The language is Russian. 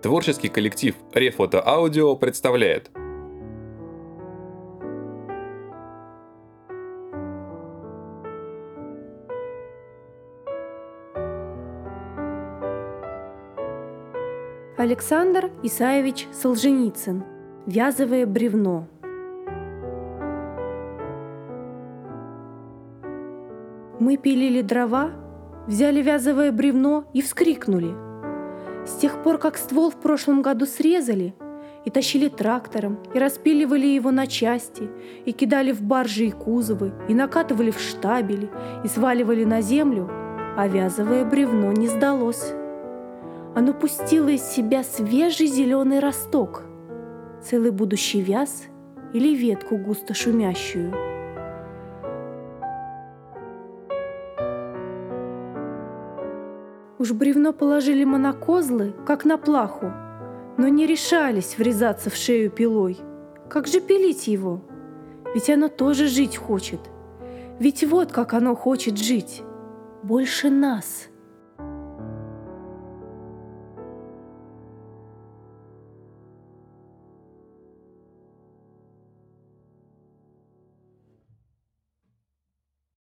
Творческий коллектив Рефотоаудио представляет. Александр Исаевич Солженицын. Вязовое бревно. Мы пилили дрова, взяли вязовое бревно и вскрикнули. С тех пор, как ствол в прошлом году срезали и тащили трактором, и распиливали его на части, и кидали в баржи и кузовы, и накатывали в штабели, и сваливали на землю, а вязовое бревно не сдалось. Оно пустило из себя свежий зеленый росток, целый будущий вяз или ветку густо шумящую. Уж бревно положили мы на козлы, как на плаху, но не решались врезаться в шею пилой. Как же пилить его? Ведь оно тоже жить хочет. Ведь вот как оно хочет жить. Больше нас.